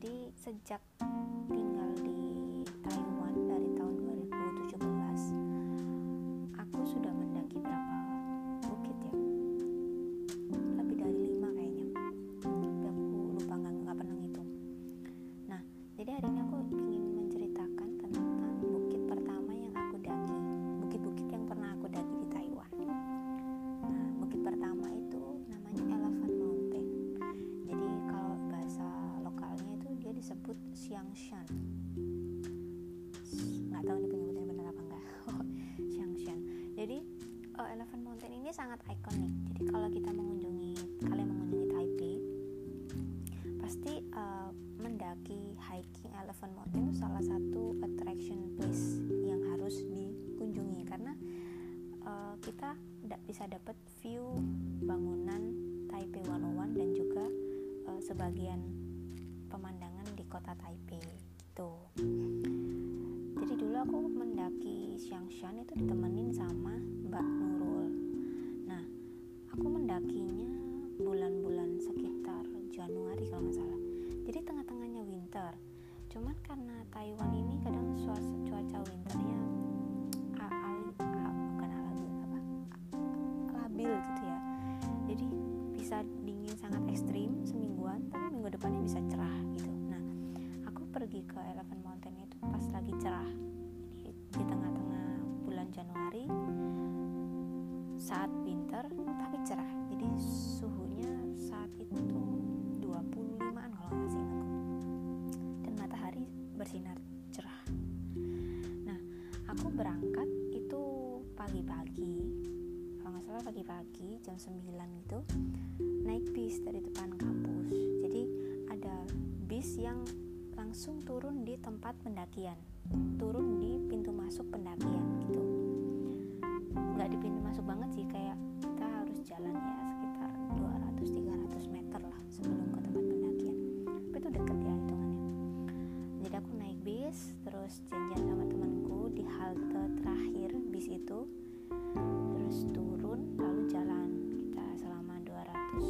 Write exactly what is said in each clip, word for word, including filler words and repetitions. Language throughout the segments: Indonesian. Jadi sejak tinggal di Taiwan dari tahun dua ribu tujuh belas, aku sudah mendaki berapa bukit ya? Lebih dari lima kayaknya. Tapi aku lupa, nggak nggak pernah ngitung. Nah, jadi hari ini aku ingin menceritakan tentang bukit pertama yang aku daki, bukit-bukit yang pernah aku daki di Taiwan. Nah, bukit pertama itu namanya Elephant Mountain. Jadi kalau bahasa lokalnya itu dia disebut Xiangshan. Nggak tahu ini penyebutannya benar apa enggak. Xiangshan. Jadi oh, Elephant Mountain ini sangat ikonik. Jadi kalau kita mengunjungi, kalian mengunjungi Taipei, pasti uh, mendaki hiking Elephant Mountain itu salah satu attraction place yang harus dikunjungi karena uh, kita tidak bisa dapat view bangunan Taipei seratus satu dan juga uh, sebagian pemandangan di kota Taipei gitu. Jadi dulu aku mendaki Xiangshan itu ditemenin sama Mbak Nurul. Nah, aku mendakinya bulan-bulan sekitar Januari kalau nggak salah. Jadi tengah-tengahnya winter. Cuman karena Taiwan ini kadang suasa, cuaca winternya al, al, bukan alabil apa, labil gitu ya. Jadi bisa dingin sangat ekstrim semingguan, tapi minggu depannya bisa cerah gitu. Nah, aku pergi ke Elephant Mountain itu pas lagi cerah. Jadi di tengah-tengah bulan Januari saat winter tapi cerah. Jadi suhunya saat itu dua puluh limaan kalau nggak sih aku, dan matahari bersinar cerah. Nah, aku berangkat itu pagi-pagi kalau nggak salah, pagi-pagi jam sembilan gitu, naik bis dari depan kampus. Jadi ada bis yang langsung turun di tempat pendakian, turun di pintu masuk pendakian gitu. Nggak di pintu masuk banget sih, kayak kita harus jalan ya sekitar dua ratus sampai tiga ratus meter lah sebelum ke tempat pendakian, tapi itu deket ya hitungannya. Jadi aku naik bis terus janjian sama temanku di halte terakhir bis itu, terus turun lalu jalan kita selama dua ratus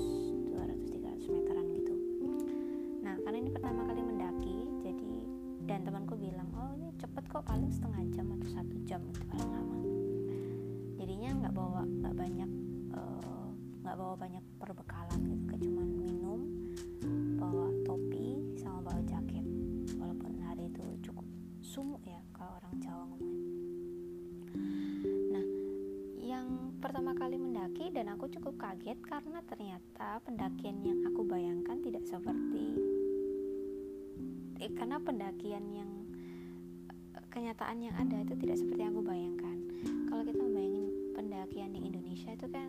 sampai tiga ratus meteran gitu. Nah, karena ini pertama kali mendaki, jadi dan temanku bilang oh ini cepet kok, paling setengah jam atau satu jam gitu paling lama. Jadinya nggak bawa nggak banyak uh, nggak bawa banyak perbekalan gitu, cuman minum, bawa topi sama bawa jaket, walaupun hari itu cukup sumuk ya kalau orang Jawa ngomongin. Nah, yang pertama kali mendaki dan aku cukup kaget karena ternyata pendakian yang aku bayangkan tidak seperti eh, karena pendakian yang kenyataan yang ada itu tidak seperti yang aku bayangkan. Kalau kita bayangin pendakian di Indonesia itu kan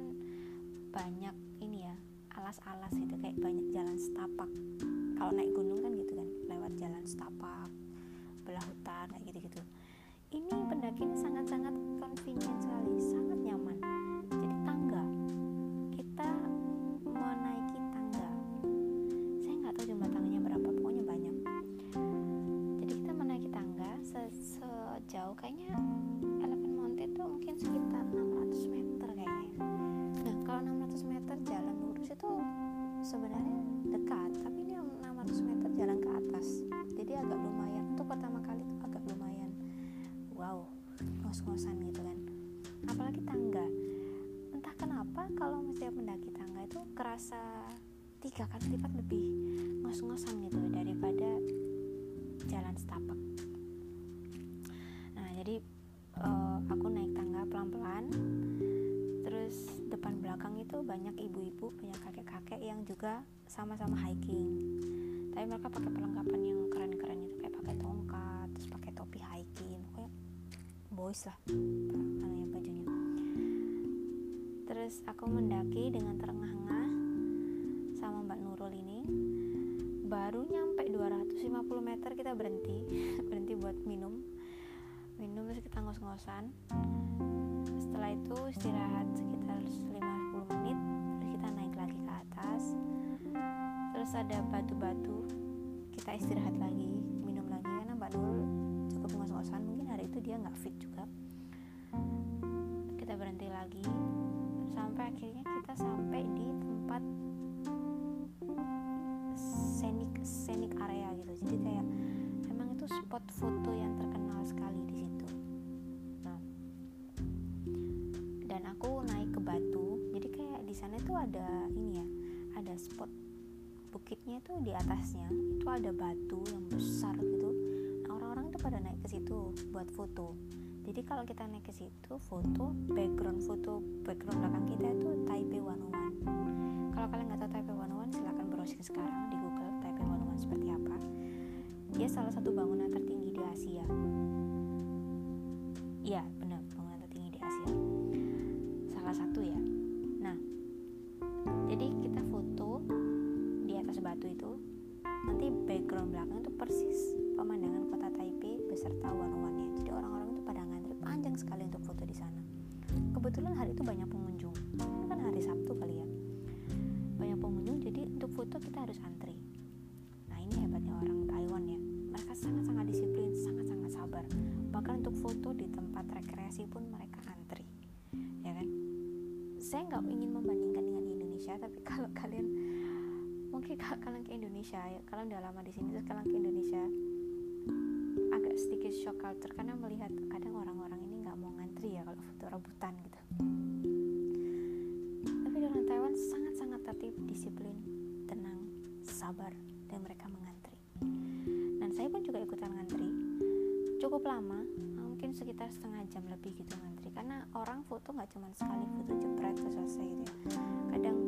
banyak ini ya, alas-alas gitu, kayak banyak jalan setapak. Kalau naik gunung kan gitu kan, lewat jalan setapak, belah hutan kayak gitu-gitu. Ini pendakian sangat-sangat convenient sekali, sangat nyaman. Jadi tangga, kita menaiki tangga. Saya nggak tahu jumlah tangganya berapa, pokoknya banyak. Jadi kita menaiki tangga sejauh kayaknya Elephant Mountain itu mungkin sekitar enam ratus meter kayaknya. Nah, kalau enam ratus meter jalan lurus itu sebenarnya dekat, tapi ini enam ratus meter jalan ke atas. Jadi agak lumayan, untuk pertama kali itu agak lumayan wow, ngos-ngosan gitu kan. Apalagi tangga, entah kenapa kalau misalnya mendaki tangga itu kerasa tiga kali lipat lebih ngos-ngosan gitu daripada jalan setapak. Nah, jadi uh, aku naik tangga pelan-pelan. Terus depan belakang itu banyak ibu-ibu, banyak kakek-kakek yang juga sama-sama hiking. Tapi mereka pakai perlengkapan yang keren-keren gitu, kayak pakai tongkat, terus pakai topi hiking, kayak boys lah, namanya bajunya. Terus aku mendaki dengan terengah-engah sama Mbak Nurul ini. Baru nyampe dua ratus lima puluh meter kita berhenti, berhenti buat minum, minum terus kita ngos-ngosan. Setelah itu istirahat sekitar lima sampai sepuluh menit, terus kita naik lagi ke atas. Terus ada batu-batu, kita istirahat lagi, minum lagi karena Mbak Nurul cukup ngos-ngosan, mungkin hari itu dia nggak fit juga. Kita berhenti lagi sampai akhirnya kita sampai di tempat scenic scenic area gitu. Jadi kayak emang itu spot foto yang terkenal sekali di situ. Nah, dan aku naik ke Batu. Jadi kayak di sana tuh ada ini ya, ada spot bukitnya itu di atasnya itu ada batu yang besar gitu. Nah, orang-orang tuh pada naik ke situ buat foto. Jadi kalau kita naik ke situ foto, background foto background belakang kita itu Taipei seratus satu. Kalau kalian nggak tahu Taipei seratus satu, silahkan browsing sekarang di Google Taipei seratus satu seperti apa. Dia salah satu bangunan tertinggi di Asia. Iya benar, bangunan tertinggi di Asia. Salah satu ya. Nah, jadi kita foto di atas batu itu. Nanti background belakang itu persis pemandangan kota Taipei beserta wan-wannya. Jadi orang-orang panjang sekali untuk foto di sana. Kebetulan hari itu banyak pengunjung. Ini kan hari Sabtu kali ya. Banyak pengunjung, jadi untuk foto kita harus antri. Nah, ini hebatnya orang Taiwan ya. Mereka sangat-sangat disiplin, sangat-sangat sabar. Bahkan untuk foto di tempat rekreasi pun mereka antri. Ya kan? Saya nggak ingin membandingkan dengan Indonesia, tapi kalau kalian mungkin kalau kalian ke Indonesia, ya, kalian udah lama di sini terus kalian ke Indonesia, agak sedikit shock culture karena melihat kadang orang-orang ini nggak mau ngantri ya kalau foto rebutan gitu. Tapi orang Taiwan sangat-sangat tertib, disiplin, tenang, sabar, dan mereka mengantri. Dan saya pun juga ikutan ngantri cukup lama, mungkin sekitar setengah jam lebih gitu ngantri, karena orang foto nggak cuma sekali foto jepret terus selesai gitu ya. Kadang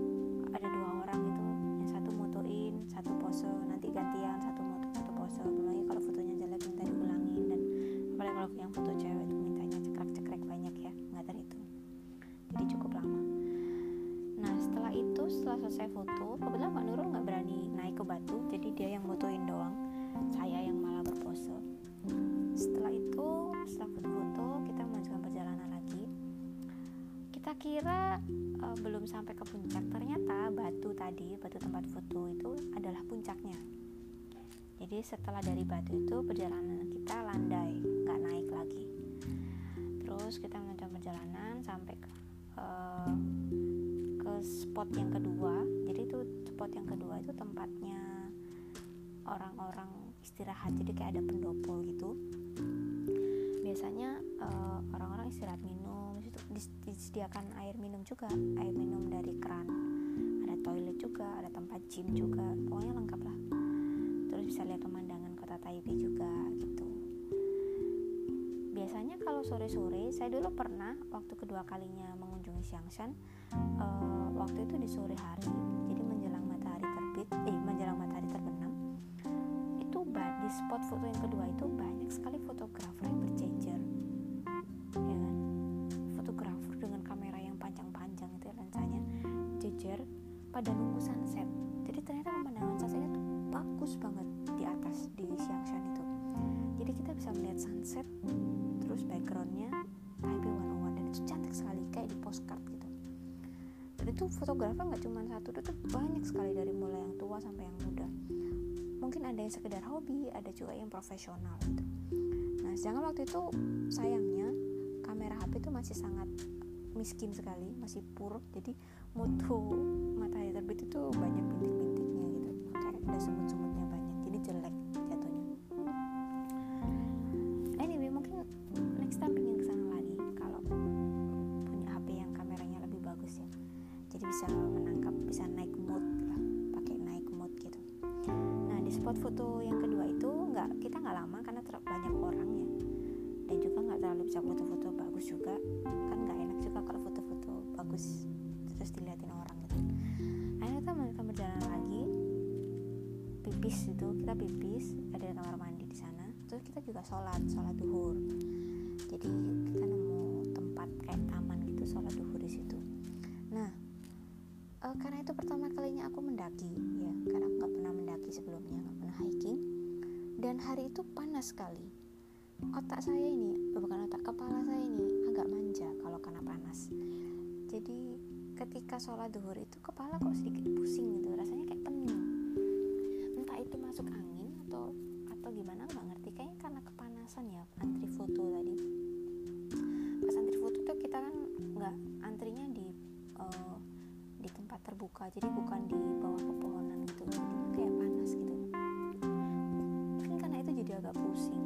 ada dua orang gitu, yang satu motoin, satu pose, nanti gantian satu moto satu pose. Apalagi kalau fotonya jelek minta diulangin, dan apalagi kalau yang foto cewek itu mintanya cekrek-cekrek banyak ya, nggak terhitung. Jadi cukup lama. Nah setelah itu, setelah selesai foto, kebetulan Pak Nurul nggak berani naik ke Batu, jadi dia yang motoin doang, saya yang malah berpose. Setelah itu, setelah foto-foto kita melanjutkan perjalanan lagi. Kita kira uh, belum sampai ke puncak, ternyata Batu tadi, Batu tempat foto itu adalah puncaknya. Jadi setelah dari Batu itu perjalanan kita landai, nggak naik lagi. Terus kita melanjutkan perjalanan sampai ke, uh, ke spot yang kedua. Jadi itu spot yang kedua itu tempatnya orang-orang istirahat. Jadi kayak ada pendopo gitu. Biasanya uh, orang-orang istirahat minum. Di situ disediakan air minum juga, air minum dari keran. Ada toilet juga, ada tempat gym juga. Pokoknya lengkap lah. Terus bisa lihat pemandangan kota Taipei juga gitu. Biasanya kalau sore-sore, saya dulu pernah waktu kedua kalinya mengunjungi Xiangshan, uh, waktu itu di sore hari, jadi menjelang matahari terbit, eh menjelang matahari terbenam. Itu di spot foto yang kedua itu banyak sekali fotografer yang berjejer, ya kan? Fotografer dengan kamera yang panjang-panjang itu lensanya jejer pada nunggu sunset. Jadi ternyata pemandangan sunsetnya tuh bagus banget di atas di Xiangshan itu. Jadi kita bisa melihat sunset, terus backgroundnya Taipei seratus satu, dan itu cantik sekali kayak di postcard gitu. Dan itu fotografer nggak cuma satu, itu banyak sekali dari mulai yang tua sampai yang muda. Mungkin ada yang sekedar hobi, ada juga yang profesional gitu. Nah sedangkan waktu itu sayangnya kamera H P itu masih sangat miskin sekali, masih poor. Jadi moto matahari terbit itu banyak bintik-bintiknya gitu, ada semut-semutnya banyak, jadi jelek jatuhnya. Anyway, mungkin next time pengen kesana lagi kalau punya H P yang kameranya lebih bagus ya, jadi bisa menangkap, bisa naik mood lah, pakai naik mood gitu. Nah di spot foto yang kedua itu nggak, kita nggak lama karena terlalu banyak orang ya, dan juga nggak terlalu bisa foto-foto bagus juga kan, nggak enak juga kalau foto-foto bagus terus diliatin orang gitu. Akhirnya kita melanjutkan perjalanan lagi, pipis itu, kita pipis, ada kamar mandi di sana. Terus kita juga sholat, sholat duhur. Jadi kita nemu tempat kayak taman gitu, sholat duhur di situ. Nah, e, karena itu pertama kalinya aku mendaki, ya, karena aku nggak pernah mendaki sebelumnya, nggak pernah hiking. Dan hari itu panas sekali. Otak saya ini, bukan otak, kepala saya ini agak manja kalau kena panas. Jadi ketika sholat duhur itu kepala kok sedikit pusing gitu, rasanya kayak pening. Itu masuk angin atau atau gimana nggak ngerti, kayaknya karena kepanasan ya. Antri foto tadi, pas antri foto tuh kita kan nggak antrinya di uh, di tempat terbuka, jadi bukan di bawah pepohonan gitu, jadi kayak panas gitu. jadi agak pusing.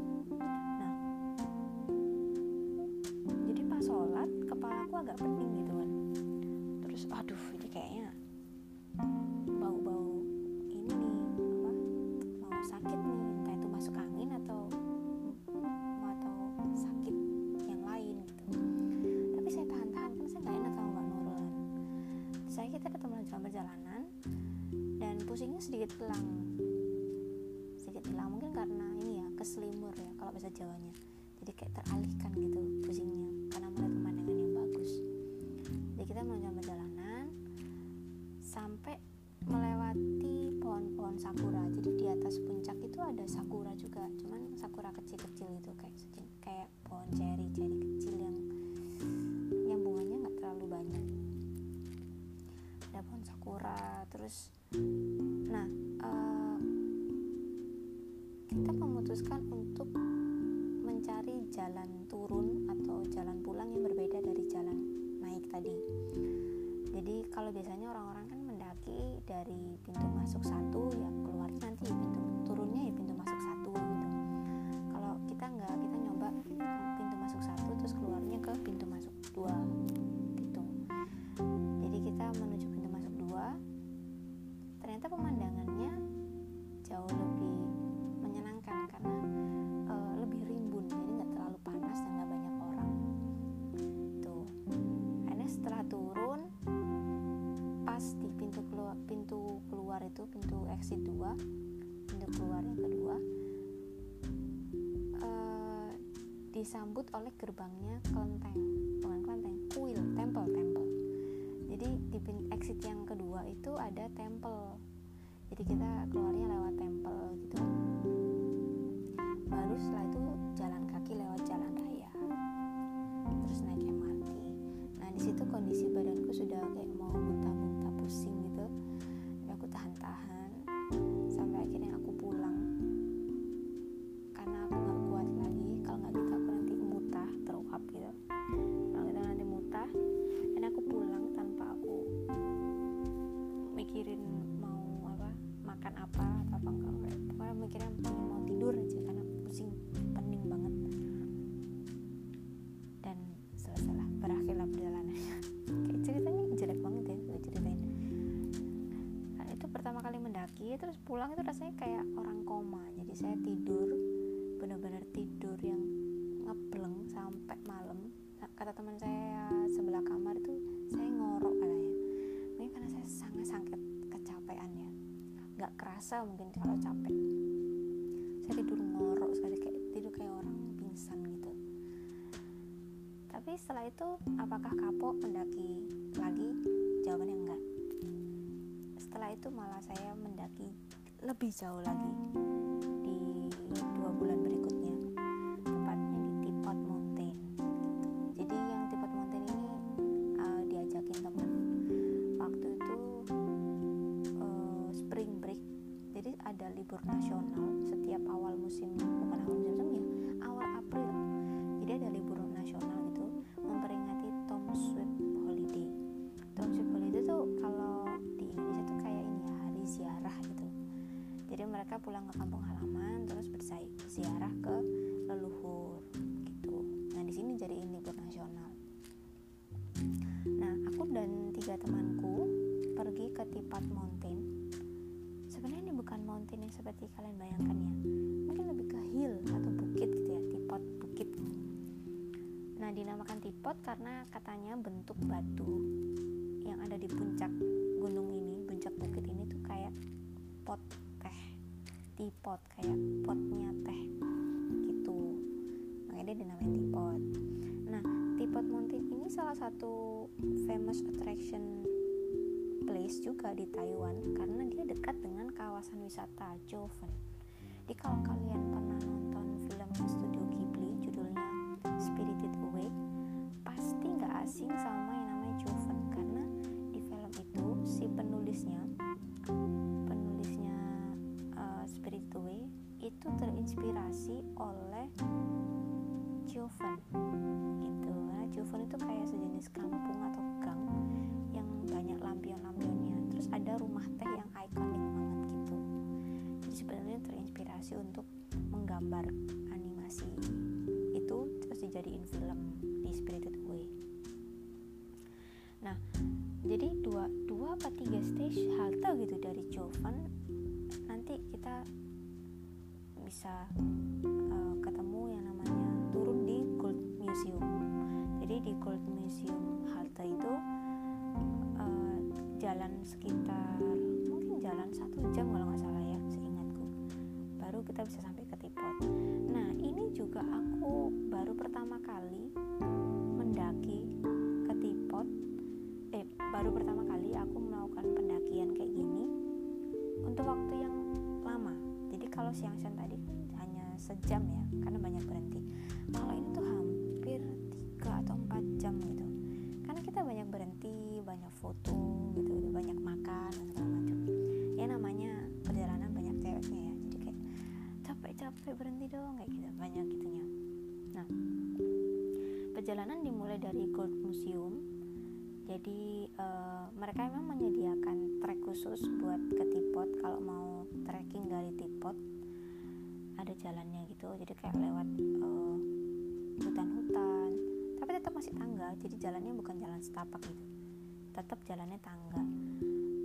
Nah, jadi pas sholat kepala aku agak pening gitu kan. Terus aduh ini kayaknya bau-bau ini nih, apa, mau sakit nih, entah itu masuk angin atau atau sakit yang lain gitu. Tapi saya tahan-tahan karena saya nggak enak sama Mbak Nurul. Saya kita ketemu dalam perjalanan dan pusingnya sedikit hilang. Hilang mungkin karena ini ya keselimur ya kalau bahasa Jawanya, jadi kayak teralihkan gitu pusingnya karena melihat pemandangan yang bagus. Jadi kita melanjutkan perjalanan sampai melewati pohon-pohon sakura. Jadi di atas puncak itu ada sakura juga, cuman sakura kecil-kecil gitu kayak kayak pohon ceri ceri kecil yang yang bunganya nggak terlalu banyak. Ada pohon sakura terus, nah uh, kita memutuskan untuk mencari jalan turun atau jalan pulang yang berbeda dari jalan naik tadi. Jadi kalau biasanya orang-orang kan mendaki dari pintu masuk satu, ya keluarnya nanti pintu turunnya ya pintu masuk satu gitu. Kalau kita enggak, kita nyoba pintu masuk satu terus keluarnya ke pintu masuk dua gitu. Jadi kita menuju pintu masuk dua, ternyata pemandangannya jauh lebih karena e, lebih rimbun, jadi nggak terlalu panas dan nggak banyak orang. Tuh, akhirnya setelah turun, pas di pintu keluar, pintu keluar itu pintu exit dua, pintu keluar yang kedua, e, disambut oleh gerbangnya kelenteng, bukan kelenteng, kuil, temple, temple. Jadi di exit yang kedua itu ada temple, jadi kita keluarnya lewat temple gitu. Lalu setelah itu jalan kaki lewat jalan raya, terus naik M R T. Nah di situ kondisi badanku sudah kayak mau muntah-muntah pusing gitu, ya aku tahan-tahan sampai akhirnya aku pulang karena aku nggak kuat lagi. Kalau nggak gitu aku nanti mutah teruap gitu. Kalau kita nanti mutah, dan aku pulang tanpa aku mikirin mau apa, makan apa atau apa enggak. Pokoknya mikirnya pengen mau tidur aja karena pusing, pening banget. Dan selesailah, berakhirlah perjalanannya. Kayak ceritanya jelek banget ya gue ceritain. Nah, itu pertama kali mendaki, terus pulang itu rasanya kayak orang koma. Jadi saya tidur, benar-benar tidur yang ngebleng sampai malam. Nah, kata teman saya sebelah kamar itu saya ngorok katanya. Mungkin karena saya sangat-sangat kecapean ya. Gak kerasa mungkin kalau capek. Saya tidur ngorok sekali, kayak tidur kayak orang pingsan gitu. Tapi setelah itu apakah kapok mendaki lagi? Jawabannya enggak. Setelah itu malah saya mendaki lebih jauh lagi di dua bulan berikutnya, tepatnya di Teapot Mountain. Jadi yang Teapot Mountain ini uh, diajakin teman. Waktu itu uh, spring break, jadi ada libur nasional setiap awal musim, bukan awal musim ya, awal April. Jadi ada libur nasional gitu, memperingati Tom Swift Holiday. Tom Swift Holiday tuh kalau di Indonesia tuh kayak ini ya, hari ziarah gitu. Jadi mereka pulang ke kampung halaman terus berziarah ke leluhur gitu. Nah di sini jadiin libur nasional. Nah aku dan tiga temanku pergi ke Teapot Mountain. Sebenarnya ini bukan mountain yang seperti kalian bayangkan ya, mungkin lebih ke hill atau bukit gitu ya, teapot bukit. Nah dinamakan teapot karena katanya bentuk batu yang ada di puncak gunung ini, puncak bukit ini tuh kayak pot teh, teapot kayak potnya teh gitu, makanya dia dinamain teapot. Nah Teapot Mountain ini salah satu famous attraction place juga di Taiwan karena dia dekat dengan kawasan wisata Jiufen. Jadi kalau kalian pernah nonton film Studio Ghibli judulnya Spirited Away, pasti nggak asing sama yang namanya Jiufen karena di film itu si penulisnya penulisnya uh, Spirited Away itu terinspirasi oleh Jiufen gitu. Nah, Jiufen itu kayak sejenis kampung atau gang yang banyak lampion-lampionnya, terus ada rumah teh yang ikonik banget gitu. Jadi sebenarnya terinspirasi untuk menggambar gambar animasi itu terus dijadiin film di Spirited Away. Nah, jadi dua dua atau tiga stage halte gitu dari Jiufen, nanti kita bisa uh, ketemu yang namanya turun di Gold Museum. Jadi di Gold Museum halte itu uh, jalan sekitar mungkin jalan satu jam kalau nggak salah ya, seingatku. Baru kita bisa sampai ke Teapot. Nah, ini juga aku baru pertama kali mendaki ke Teapot. Eh, baru pertama kali aku melakukan pendakian kayak gini untuk waktu yang lama. Jadi kalau Xiangshan tadi hanya sejam ya, karena banyak berhenti. Kalau ini tuh hampir tiga atau empat jam gitu. Karena kita banyak berhenti, banyak foto gitu, banyak makan dan segala macam. Ya namanya perjalanan banyak ceweknya ya. Jadi kayak capek-capek berhenti dong kayak gitu, banyak gitunya. Nah, perjalanan dimulai dari Gold Museum. Jadi uh, mereka memang menyediakan trek khusus buat ke Teapot. Kalau mau trekking dari Teapot ada jalannya gitu, jadi kayak lewat uh, hutan-hutan, tapi tetap masih tangga, jadi jalannya bukan jalan setapak gitu, tetap jalannya tangga.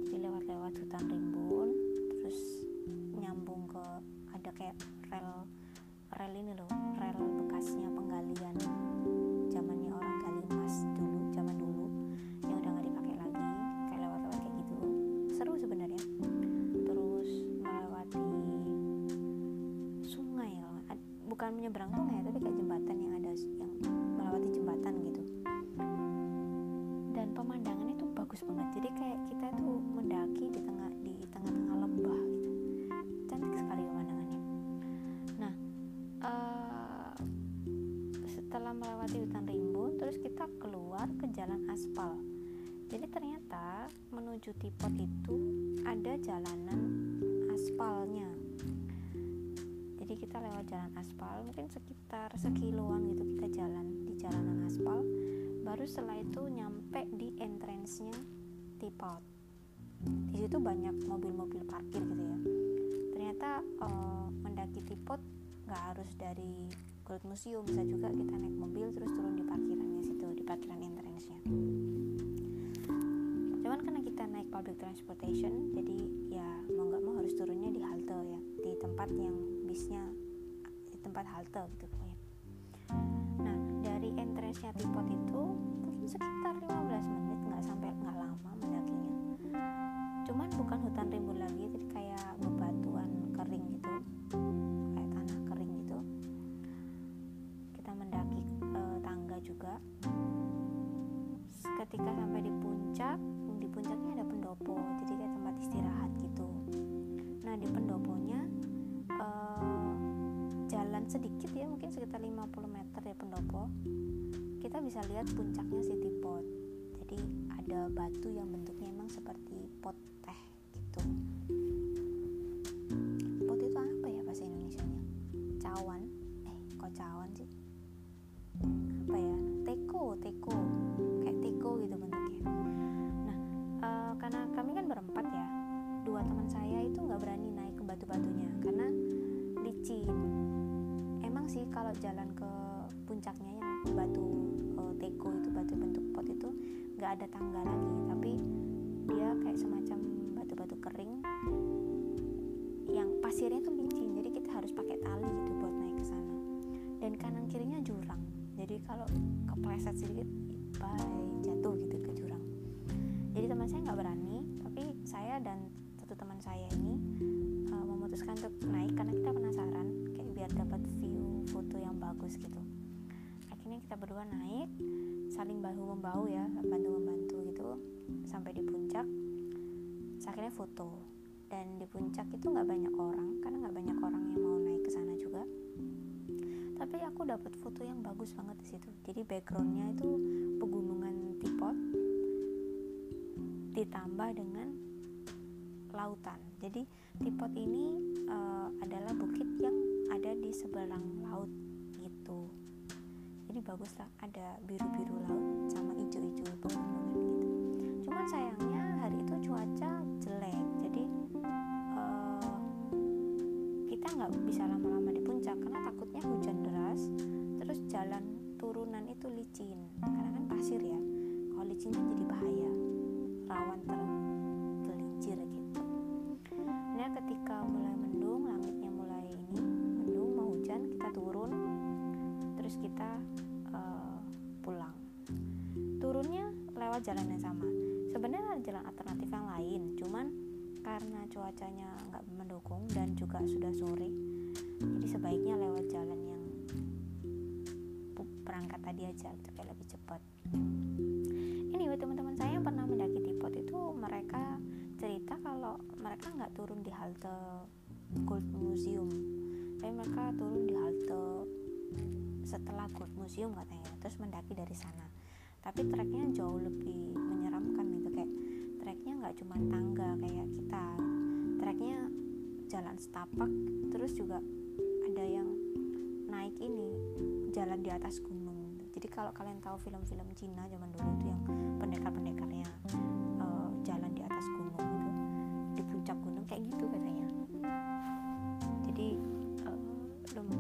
Jadi lewat-lewat hutan rimbun, terus nyambung ke ada kayak rel rel ini loh, rel bekasnya penggalian zamannya orang gali emas dulu, zaman dulu sebenarnya. Terus melewati sungai, bukan menyeberang sungai tapi kayak jembatan yang ada, yang melewati jembatan gitu, dan pemandangannya tuh bagus banget. Jadi kayak kita tuh mendaki di tengah di tengah-tengah lembah gitu, cantik sekali pemandangannya. Nah, uh, setelah melewati hutan rimbun terus kita keluar ke jalan aspal. Jadi ternyata menuju Teapot itu ada jalanan aspalnya. Jadi kita lewat jalan aspal, mungkin sekitar sekiloan gitu kita jalan di jalanan aspal. Baru setelah itu nyampe di entrance-nya Teapot. Di situ banyak mobil-mobil parkir gitu ya. Ternyata eh, mendaki Teapot nggak harus dari Gold Museum, bisa juga kita naik mobil terus turun di parkirannya situ, di parkiran entrance-nya. Cuman karena kita naik public transportation, jadi ya mau nggak mau harus turunnya di halte ya, di tempat yang bisnya, di tempat halte gitu pokoknya. Nah, dari entrance-nya Teapot itu mungkin sekitar lima belas menit, nggak sampai nggak lama mendakinya. Cuman bukan hutan rimbun lagi, jadi kayak bebatuan kering gitu, kayak tanah kering gitu. Kita mendaki eh, tangga juga. Ketika sampai di puncak, di puncaknya ada pendopo, jadi kayak tempat istirahat gitu. Nah, di pendoponya eh, jalan sedikit ya, mungkin sekitar lima puluh meter dari pendopo kita bisa lihat puncaknya si Teapot. Jadi ada batu yang bentuknya emang seperti pot teh gitu. Pot itu apa ya bahasa Indonesianya? Cawan? Eh kok cawan sih? Apa ya? Teko, teko, kayak teko gitu bentuknya. Uh, karena kami kan berempat ya, dua teman saya itu nggak berani naik ke batu-batunya karena licin. Emang sih kalau jalan ke puncaknya yang batu uh, teko itu, batu bentuk pot itu nggak ada tangga lagi, tapi dia kayak semacam batu-batu kering yang pasirnya tuh licin, jadi kita harus pakai tali gitu buat naik ke sana. Dan kanan kirinya jurang, jadi kalau kepleset sedikit bye, jatuh gitu ke jurang. Jadi teman saya nggak berani, tapi saya dan satu teman saya ini uh, memutuskan untuk naik karena kita penasaran, kayak biar dapat view foto yang bagus gitu. Akhirnya kita berdua naik, saling bahu membahu ya, bantu membantu gitu sampai di puncak. Akhirnya foto, dan di puncak itu nggak banyak orang karena nggak banyak orang yang mau naik ke sana juga. Tapi aku dapat foto yang bagus banget di situ. Jadi backgroundnya itu pegunungan Teapot, ditambah dengan lautan. Jadi Teapot ini uh, adalah bukit yang ada di seberang laut gitu. Jadi bagus lah, ada biru-biru laut sama hijau-hijau pegunungan gitu. Cuman sayangnya hari itu cuaca jelek, jadi uh, kita nggak bisa lama-lama di puncak. takutnya hujan deras, terus jalan turunan itu licin karena kan pasir ya, kalau licin kan jadi bahaya, rawan tergelincir gitu. Nah ketika mulai mendung, langitnya mulai ini mendung mau hujan, kita turun terus kita uh, pulang. Turunnya lewat jalan yang sama, sebenarnya ada jalan alternatif yang lain, cuman karena cuacanya nggak mendukung dan juga sudah sore, jadi sebaiknya lewat jalan yang perangkat tadi aja, supaya lebih cepat. Anyway, teman-teman saya yang pernah mendaki Teapot itu mereka cerita kalau mereka nggak turun di halte Gold Museum, tapi mereka turun di halte setelah Gold Museum katanya, terus mendaki dari sana. Tapi treknya jauh lebih menyeramkan gitu, kayak treknya nggak cuma tangga kayak kita, treknya jalan setapak, terus juga ada yang naik ini jalan di atas gunung. Jadi kalau kalian tahu film-film Cina zaman dulu itu yang pendekar-pendekarnya uh, jalan di atas gunung gitu, di puncak gunung kayak gitu katanya. Jadi uh,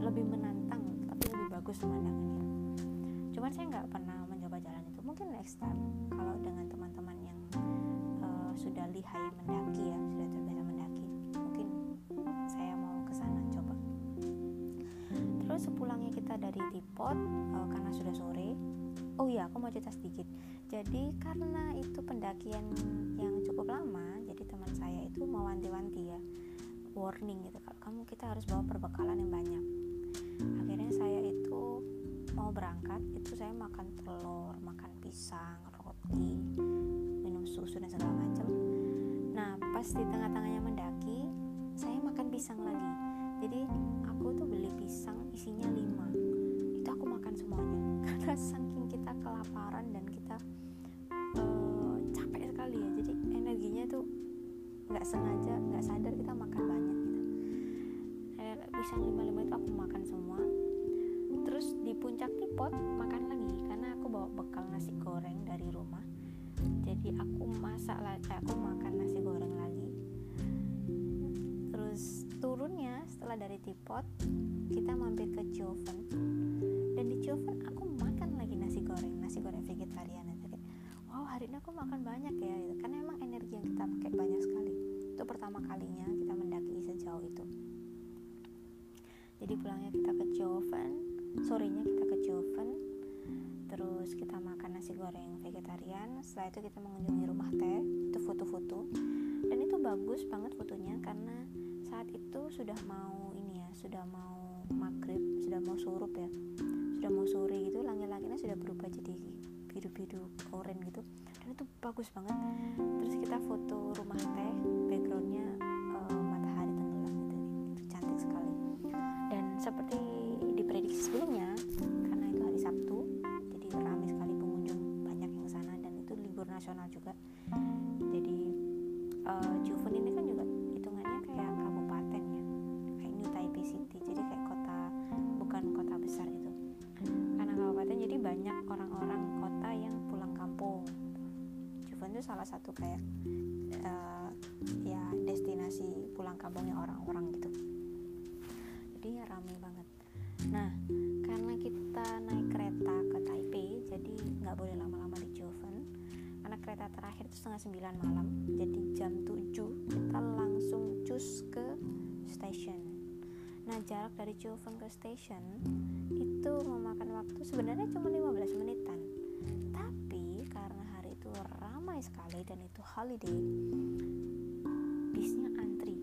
lebih menantang tapi lebih bagus pemandangannya. Cuman saya nggak pernah mencoba jalan itu. Mungkin next time kalau dengan teman-teman yang uh, sudah lihai mendaki ya, sudah terbiasa mendaki, mungkin saya mau kesana coba. Terus sepulangnya kita dari Teapot uh, karena sudah sore. Oh iya, aku mau cerita sedikit. Jadi karena itu pendakian yang cukup lama, jadi teman saya itu mau wanti-wanti ya, warning gitu, kalau kamu kita harus bawa perbekalan yang banyak. Akhirnya saya itu mau berangkat itu saya makan telur, makan pisang, roti, minum susu dan segala macam. Nah pas di tengah-tengahnya mendaki saya makan pisang lagi, jadi aku tuh beli pisang isinya lima, itu aku makan semuanya karena saking kita kelaparan dan kita uh, capek sekali ya, jadi energinya tuh nggak sengaja, nggak sadar kita makan banyak gitu. Eh, pisang lima-lima itu aku makan semua. Terus di puncak Teapot makan lagi karena aku bawa bekal nasi goreng dari rumah, jadi aku masak lagi, aku makan nasi goreng lagi. Terus turunnya setelah dari Teapot kita mampir ke Jiufen, dan di Jiufen aku makan lagi nasi goreng, nasi goreng vegetarian. Wow, hari ini aku makan banyak ya gitu, karena emang energi yang kita pakai banyak sekali. Itu pertama kalinya kita mendaki sejauh itu. Jadi pulangnya kita ke Jiufen, sorenya kita ke Jiufen, terus kita makan nasi goreng vegetarian. Setelah itu kita mengunjungi rumah teh, itu foto-foto, dan itu bagus banget fotonya karena saat itu sudah mau ini ya, sudah mau maghrib, sudah mau surup ya, sudah mau sore gitu, langit-langitnya sudah berubah jadi biru-biru oranye gitu, dan itu bagus banget. Terus kita foto rumah teh, backgroundnya uh, matahari tenggelam gitu, itu cantik sekali. Dan seperti prediksi sebelumnya, karena itu hari Sabtu, jadi ramai sekali pengunjung, banyak yang sana, dan itu libur nasional juga. Jadi uh, Jiufen ini kan juga hitungannya kayak kabupaten ya, kayak New Taipei City, jadi kayak kota, bukan kota besar gitu. Karena kabupaten, jadi banyak orang-orang kota yang pulang kampung. Jiufen itu salah satu kayak uh, ya destinasi pulang kampungnya orang-orang gitu. Jadi ya ramai banget. Nah, karena kita naik kereta ke Taipei, jadi nggak boleh lama-lama di Jiufen. Karena kereta terakhir itu setengah sembilan malam, jadi jam tujuh kita langsung cus ke stasiun. Nah, jarak dari Jiufen ke stasiun itu memakan waktu sebenarnya cuma lima belas menitan. Tapi karena hari itu ramai sekali dan itu holiday, bisnya antri.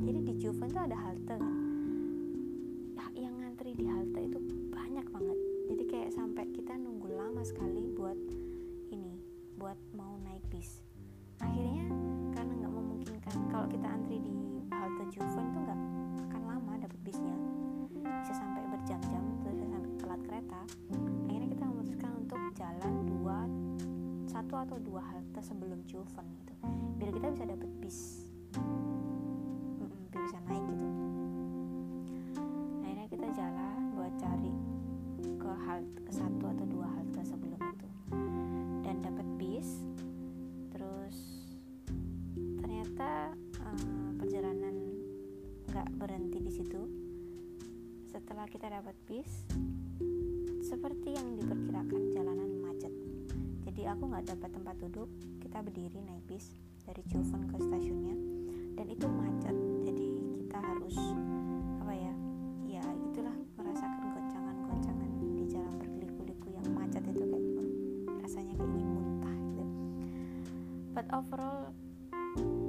Jadi di Jiufen tuh ada halte kan? Yang ngantri di halte itu banyak banget, jadi kayak sampai kita nunggu lama sekali buat ini, buat mau naik bis. Akhirnya karena nggak memungkinkan, kalau kita antri di halte Jiufen tuh nggak akan lama dapet bisnya, bisa sampai berjam-jam, terus bisa sampai telat kereta. Akhirnya kita memutuskan untuk jalan dua satu atau dua halte sebelum Jiufen gitu, biar kita bisa dapet bis, Mm-mm, biar bisa naik gitu. Jalan buat cari ke halte, ke satu atau dua halte sebelum itu, dan dapat bis. Terus ternyata uh, perjalanan nggak berhenti di situ, Setelah kita dapat bis, seperti yang diperkirakan jalanan macet. Jadi aku nggak dapat tempat duduk. Kita berdiri naik bis dari Jiufen ke stasiunnya, dan itu macet. Jadi kita harus apa ya? Ya itulah, merasakan goncangan-goncangan di jalan berliku-liku yang macet itu, kayak rasanya kayak ingin muntah gitu. But overall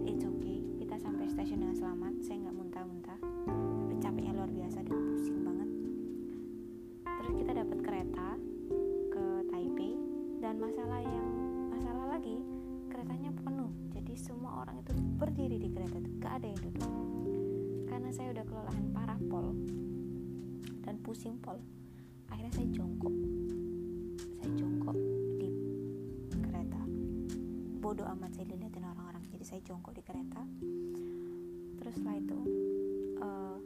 it's okay. Kita sampai stasiun dengan selamat. Saya nggak muntah-muntah. Tapi capeknya luar biasa dan pusing banget. Terus kita dapat kereta ke Taipei, dan masalah yang masalah lagi, keretanya penuh. Jadi semua orang itu berdiri di kereta itu, gak ada yang duduk. Karena saya udah kelelahan parah pol dan pusing pol, akhirnya saya jongkok. Saya jongkok di kereta. Bodoh amat saya dilihatin orang-orang. Jadi saya jongkok di kereta. Terus setelah itu uh,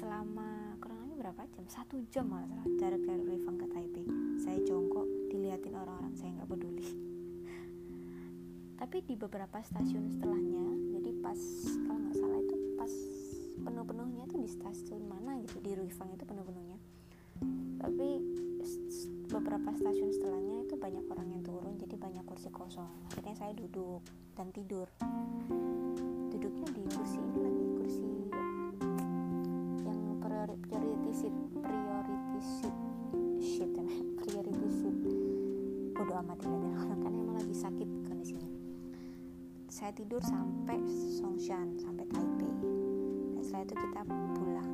selama kurang lebih berapa jam? Satu jam malah dari Jiufen ke Taipei. Saya jongkok, dilihatin orang-orang, saya nggak peduli. Tapi di beberapa stasiun setelahnya, jadi pas kalau nggak salah itu pas penuh-penuhnya itu di stasiun mana gitu, di Jiufen itu penuh-penuhnya. Tapi beberapa stasiun setelahnya itu banyak orang yang turun, jadi banyak kursi kosong. Akhirnya saya duduk dan tidur. Duduknya di kursi ini lagi, kursi yang priority seat, priority seat, shit, priority seat. Bodoh amat ya, kan emang lagi sakit kondisinya. Saya tidur sampai Songshan, sampai Taipei, dan setelah itu kita pulang.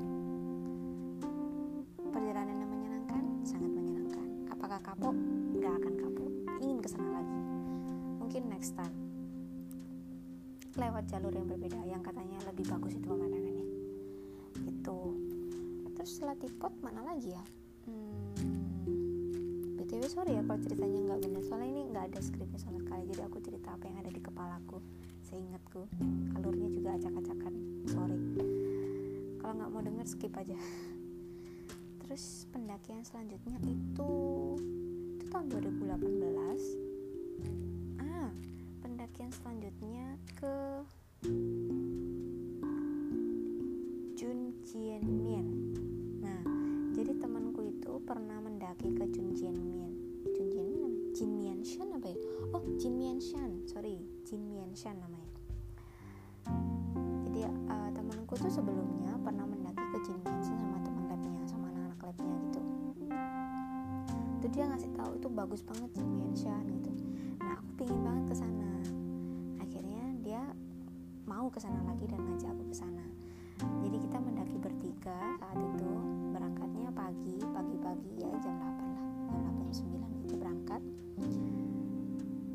Perjalanan yang menyenangkan, sangat menyenangkan. Apakah kapok? Nggak akan kapok. Ingin kesana lagi. Mungkin next time lewat jalur yang berbeda, yang katanya lebih bagus itu pemandangannya. Gitu. Terus setelah Teapot mana lagi ya? Hmm, B T W sorry ya kalau ceritanya nggak benar. Soalnya ini nggak ada skripnya sama sekali. Jadi aku cerita apa yang ada di kepalaku, seingatku. Alurnya juga acak-acakan. Sorry. Kalau nggak mau denger skip aja. Terus pendakian selanjutnya itu itu tahun dua ribu delapan belas. Ah, pendakian selanjutnya ke Jinmian. Nah, jadi temanku itu pernah mendaki ke Jinmian. Jinmian, Jinmian Shan apa ya? Oh, Jinmian Shan, sorry, Jinmian Shan namanya. Jadi uh, temanku tuh sebelumnya pernah mendaki ke Jinmian Shan sama teman labnya, sama anak-anak labnya gitu. Itu dia ngasih tahu itu bagus banget Jinmian Shan gitu. Nah, aku pingin banget ke sana. Akhirnya dia mau ke sana lagi dan ngajak aku ke sana. Jadi kita mendaki bertiga saat itu, berangkatnya pagi, pagi-pagi ya jam delapan lah, jam delapan sembilan itu berangkat.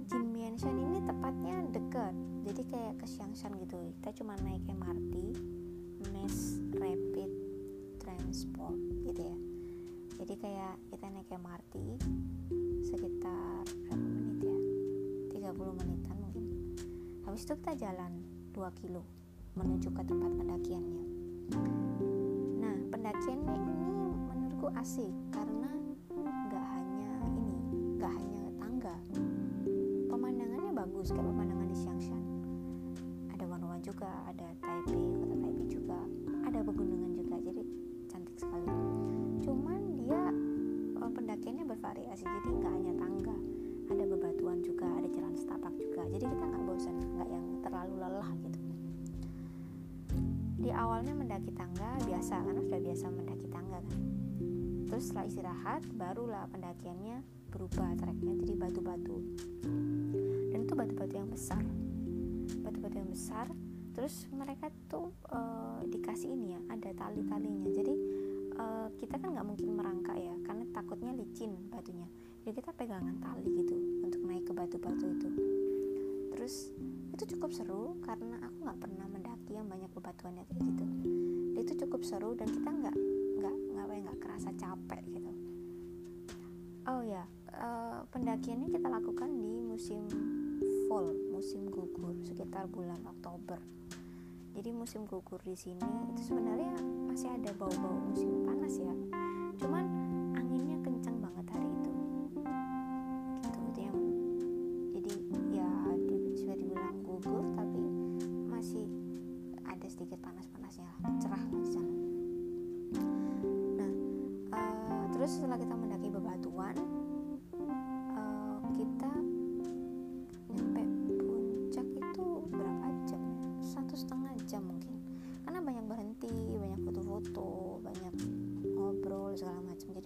Jinmian Shan ini tepatnya dekat, jadi kayak ke Xiangshan gitu. Kita cuma naik M R T, mass rapid transport gitu ya. Jadi kayak kita naik M R T sekitar berapa menit ya? tiga puluh menitan mungkin. Habis itu kita jalan dua kilo menuju ke tempat pendakiannya. Nah, pendakiannya ini menurutku asik karena nggak hanya ini, nggak hanya tangga. Pemandangannya bagus kayak pemandangan di Xiangshan. Ada warna-warni juga, ada Taipei, kota Taipei juga, ada pegunungan juga. Jadi cantik sekali. Cuman dia pendakiannya bervariasi, jadi nggak hanya tangga. Ada bebatuan juga, ada jalan setapak juga. Jadi kita nggak bosan, nggak yang terlalu lelah gitu. Di awalnya mendaki tangga biasa, karena sudah biasa mendaki tangga kan. Terus setelah istirahat, barulah pendakiannya berubah treknya jadi batu-batu. Dan itu batu-batu yang besar, batu-batu yang besar. Terus mereka tuh e, dikasih ini ya, ada tali-talinya. Jadi e, kita kan nggak mungkin merangkak ya, karena takutnya licin batunya. Jadi kita pegangan tali gitu untuk naik ke batu-batu itu. Terus itu cukup seru karena aku nggak pernah mendaki yang banyak bebatuannya kayak gitu. Itu cukup seru dan kita nggak nggak nggak nggak kerasa capek gitu. Oh ya, uh, pendakiannya kita lakukan di musim fall, musim gugur sekitar bulan Oktober. Jadi musim gugur di sini itu sebenarnya masih ada bau-bau musim panas ya. Cuman anginnya kencang banget hari itu. Gitu itu yang jadi ya sudah dibilang gugur tapi masih ada sedikit panas-panasnya, cerah di sana.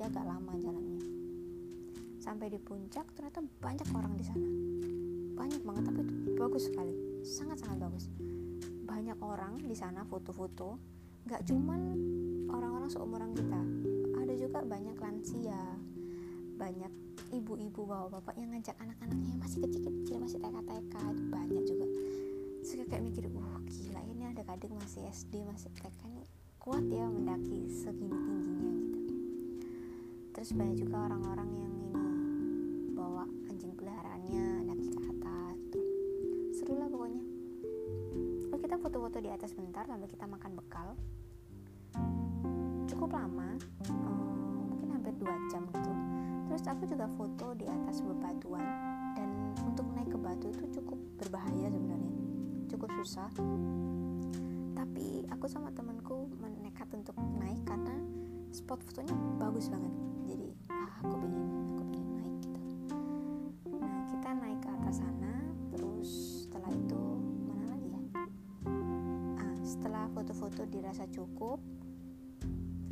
agak lama jalannya. Sampai di puncak ternyata banyak orang di sana, banyak banget, tapi bagus sekali, sangat-sangat bagus. Banyak orang di sana foto-foto, nggak cuman orang-orang seumuran kita, ada juga banyak lansia, banyak ibu-ibu bawa bapak yang ngajak anak-anaknya masih kecil-kecil, masih T K T K, itu banyak juga. Terus kayak mikir, wah gila, ini ada kadang masih S D, masih T K nih, kuat ya mendaki segini tingginya gitu. Terus banyak juga orang-orang yang ini bawa anjing peliharaannya daki ke atas gitu. Seru lah pokoknya. Lalu kita foto-foto di atas bentar sampai kita makan bekal. Cukup lama, um, mungkin hampir dua jam gitu. Terus aku juga foto di atas bebatuan, dan untuk naik ke batu itu cukup berbahaya sebenarnya, cukup susah. Tapi aku sama temanku nekat untuk naik karena spot fotonya bagus banget. Jadi ah, aku pengen, aku pengen naik gitu. Nah kita naik ke atas sana, terus setelah itu mana lagi ya? Ah setelah foto-foto dirasa cukup,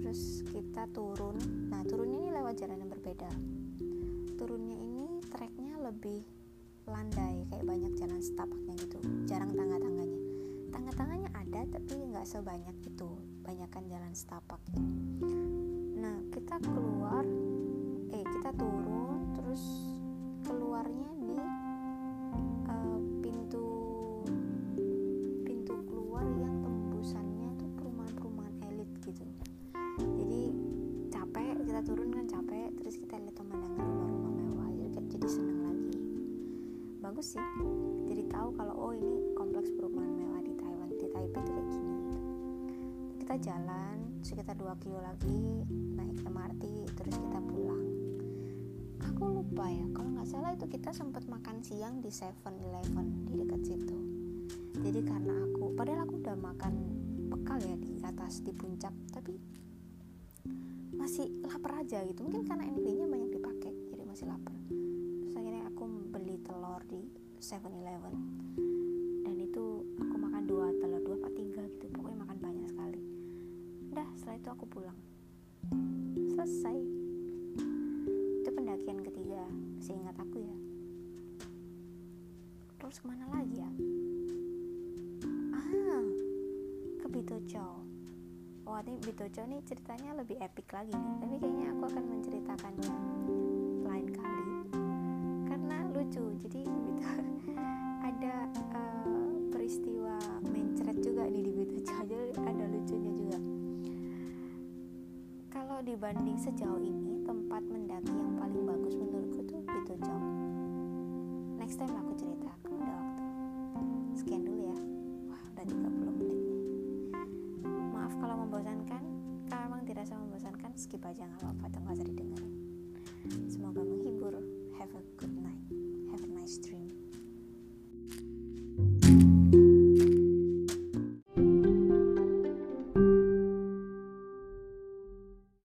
terus kita turun. Nah turunnya ini lewat jalan yang berbeda. Turunnya ini treknya lebih landai, kayak banyak jalan setapaknya gitu, jarang tangga-tangganya. Tangga-tangganya ada tapi nggak sebanyak itu, banyakan jalan setapak gitu. Nah kita keluar, eh kita turun, terus keluarnya di uh, pintu pintu keluar yang tembusannya tuh perumahan-perumahan elit gitu. Jadi capek, kita turun kan capek, terus kita lihat pemandangan rumah-rumah mewah, jadi, jadi seneng lagi. Bagus sih, jadi tahu kalau oh ini kompleks perumahan mewah di Taiwan, di Taipei itu kayak gini gitu. Kita jalan sekitar dua kilo lagi, naik M R T, terus kita pulang. Aku lupa ya, kalau nggak salah itu kita sempat makan siang di seven eleven di dekat situ. Jadi karena aku, padahal aku udah makan bekal ya di atas di puncak, tapi masih lapar aja gitu, mungkin karena energinya banyak dipakai jadi masih lapar. Terus akhirnya aku beli telur di seven eleven, dan itu aku makan dua telur, dua apa tiga gitu, pokoknya makan banyak sekali. Udah setelah itu aku pulang, selesai. Itu pendakian ketiga seingat aku ya. Terus kemana lagi ya? Ah ke Bitocho. Wah, ini Bitocho nih ceritanya lebih epic lagi nih, tapi kayaknya aku akan menceritakannya lain kali karena lucu. Jadi ada uh, peristiwa mencret juga nih di Bitocho, jadi ada lucunya juga. Kalau dibanding sejauh ini tempat mendaki yang paling bagus menurutku tuh Bitocho. Next time aku cerita kalau ada waktu. Sekian dulu ya. Wah, udah tiga puluh menit nih. Kalau membosankan, kalau memang dirasa membosankan, skip aja nggak apa-apa, atau nggak usah didengarin. Semoga menghibur.